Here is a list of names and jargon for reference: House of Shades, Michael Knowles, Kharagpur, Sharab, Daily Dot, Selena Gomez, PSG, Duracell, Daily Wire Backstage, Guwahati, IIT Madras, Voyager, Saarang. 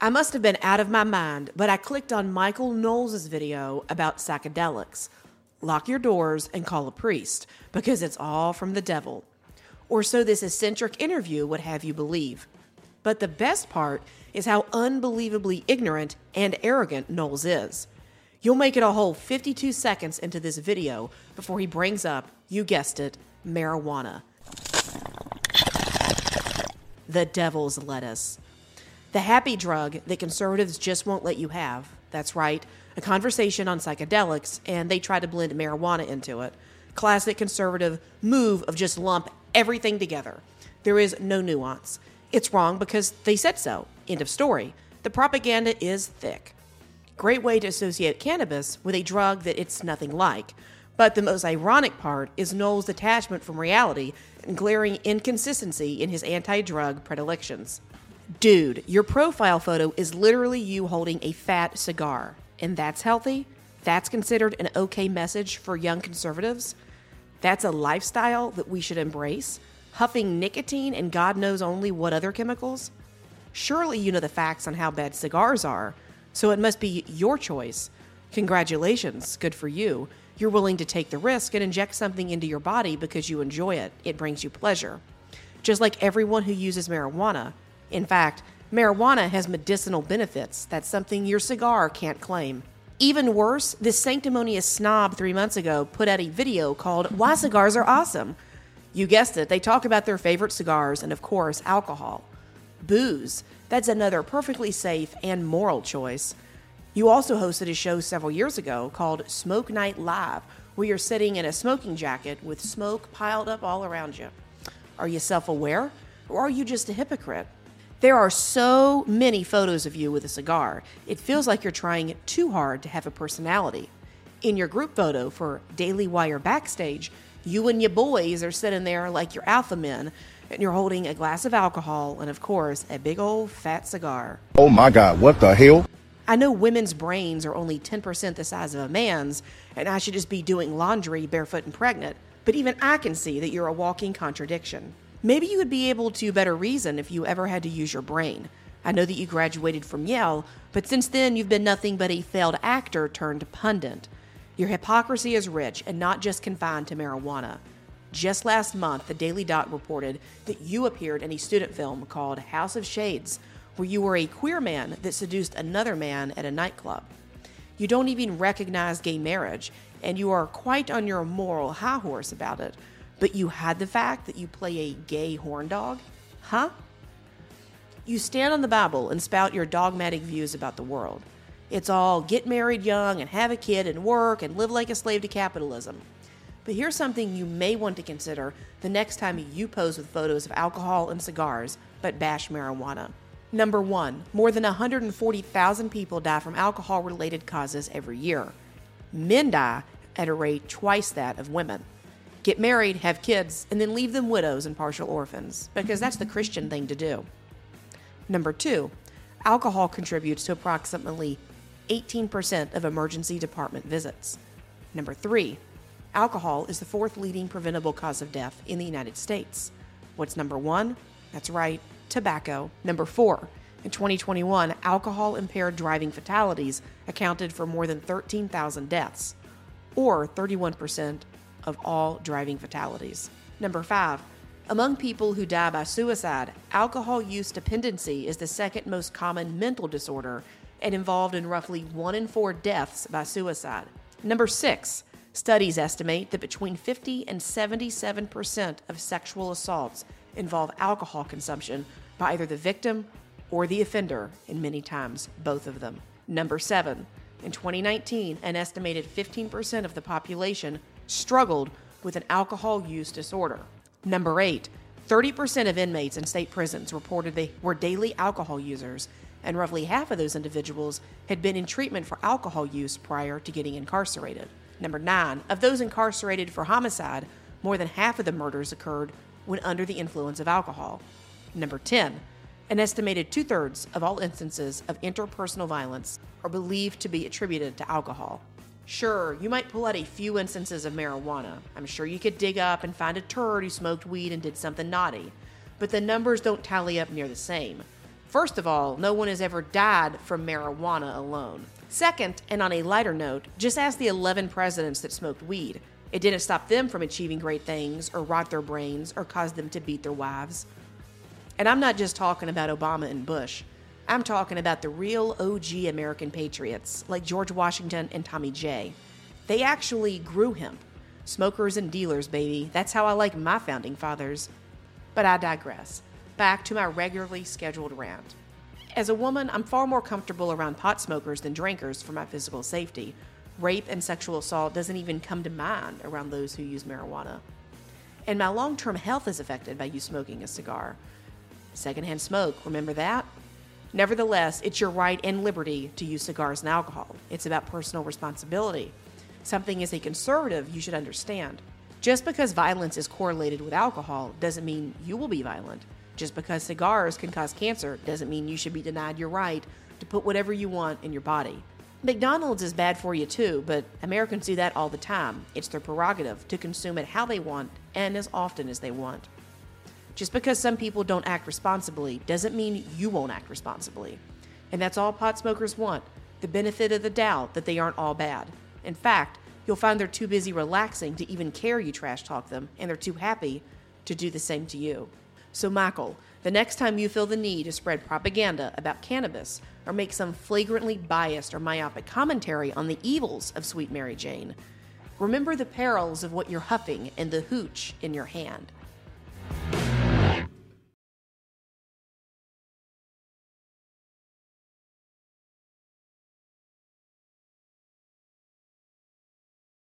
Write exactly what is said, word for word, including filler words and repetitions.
I must have been out of my mind, but I clicked on Michael Knowles' video about psychedelics. Lock your doors and call a priest, because it's all from the devil. Or so this eccentric interview would have you believe. But the best part is how unbelievably ignorant and arrogant Knowles is. You'll make it a whole fifty-two seconds into this video before he brings up, you guessed it, marijuana. The devil's lettuce. The happy drug that conservatives just won't let you have. That's right, a conversation on psychedelics, and they try to blend marijuana into it. Classic conservative move of just lump everything together. There is no nuance. It's wrong because they said so. End of story. The propaganda is thick. Great way to associate cannabis with a drug that it's nothing like. But the most ironic part is Knowles' detachment from reality and glaring inconsistency in his anti-drug predilections. Dude, your profile photo is literally you holding a fat cigar. And that's healthy? That's considered an okay message for young conservatives? That's a lifestyle that we should embrace? Huffing nicotine and God knows only what other chemicals? Surely you know the facts on how bad cigars are, so it must be your choice. Congratulations, good for you. You're willing to take the risk and inject something into your body because you enjoy it. It brings you pleasure. Just like everyone who uses marijuana. In fact, marijuana has medicinal benefits. That's something your cigar can't claim. Even worse, this sanctimonious snob three months ago put out a video called Why Cigars Are Awesome. You guessed it, they talk about their favorite cigars and, of course, alcohol. Booze. That's another perfectly safe and moral choice. You also hosted a show several years ago called Smoke Night Live, where you're sitting in a smoking jacket with smoke piled up all around you. Are you self-aware, or are you just a hypocrite? There are so many photos of you with a cigar. It feels like you're trying too hard to have a personality. In your group photo for Daily Wire Backstage, you and your boys are sitting there like your alpha men, and you're holding a glass of alcohol and, of course, a big old fat cigar. Oh my God, what the hell? I know women's brains are only ten percent the size of a man's, and I should just be doing laundry barefoot and pregnant, but even I can see that you're a walking contradiction. Maybe you would be able to better reason if you ever had to use your brain. I know that you graduated from Yale, but since then you've been nothing but a failed actor turned pundit. Your hypocrisy is rich and not just confined to marijuana. Just last month, the Daily Dot reported that you appeared in a student film called House of Shades, where you were a queer man that seduced another man at a nightclub. You don't even recognize gay marriage, and you are quite on your moral high horse about it. But you hide the fact that you play a gay horn dog? Huh? You stand on the Bible and spout your dogmatic views about the world. It's all get married young and have a kid and work and live like a slave to capitalism. But here's something you may want to consider the next time you pose with photos of alcohol and cigars but bash marijuana. Number one, more than one hundred forty thousand people die from alcohol-related causes every year. Men die at a rate twice that of women. Get married, have kids, and then leave them widows and partial orphans, because that's the Christian thing to do. Number two, alcohol contributes to approximately eighteen percent of emergency department visits. Number three, alcohol is the fourth leading preventable cause of death in the United States. What's number one? That's right, tobacco. Number four, in twenty twenty-one, alcohol-impaired driving fatalities accounted for more than thirteen thousand deaths, or thirty-one percent of all driving fatalities. Number five, among people who die by suicide, alcohol use dependency is the second most common mental disorder and involved in roughly one in four deaths by suicide. Number six, studies estimate that between fifty and seventy-seven percent of sexual assaults involve alcohol consumption by either the victim or the offender, and many times both of them. Number seven, in twenty nineteen, an estimated fifteen percent of the population struggled with an alcohol use disorder. Number eight, thirty percent of inmates in state prisons reported they were daily alcohol users, and roughly half of those individuals had been in treatment for alcohol use prior to getting incarcerated. Number nine, of those incarcerated for homicide, more than half of the murders occurred when under the influence of alcohol. Number ten, an estimated two-thirds of all instances of interpersonal violence are believed to be attributed to alcohol. Sure, you might pull out a few instances of marijuana. I'm sure you could dig up and find a turd who smoked weed and did something naughty. But the numbers don't tally up near the same. First of all, no one has ever died from marijuana alone. Second, and on a lighter note, just ask the eleven presidents that smoked weed. It didn't stop them from achieving great things or rot their brains or cause them to beat their wives. And I'm not just talking about Obama and Bush. I'm talking about the real O G American patriots like George Washington and Tommy Jay. They actually grew hemp. Smokers and dealers, baby. That's how I like my founding fathers. But I digress. Back to my regularly scheduled rant. As a woman, I'm far more comfortable around pot smokers than drinkers for my physical safety. Rape and sexual assault doesn't even come to mind around those who use marijuana. And my long-term health is affected by you smoking a cigar. Secondhand smoke, remember that? Nevertheless, it's your right and liberty to use cigars and alcohol. It's about personal responsibility. Something as a conservative you should understand. Just because violence is correlated with alcohol doesn't mean you will be violent. Just because cigars can cause cancer doesn't mean you should be denied your right to put whatever you want in your body. McDonald's is bad for you too, but Americans do that all the time. It's their prerogative to consume it how they want and as often as they want. Just because some people don't act responsibly doesn't mean you won't act responsibly. And that's all pot smokers want, the benefit of the doubt that they aren't all bad. In fact, you'll find they're too busy relaxing to even care you trash talk them, and they're too happy to do the same to you. So Michael, the next time you feel the need to spread propaganda about cannabis or make some flagrantly biased or myopic commentary on the evils of sweet Mary Jane, remember the perils of what you're huffing and the hooch in your hand.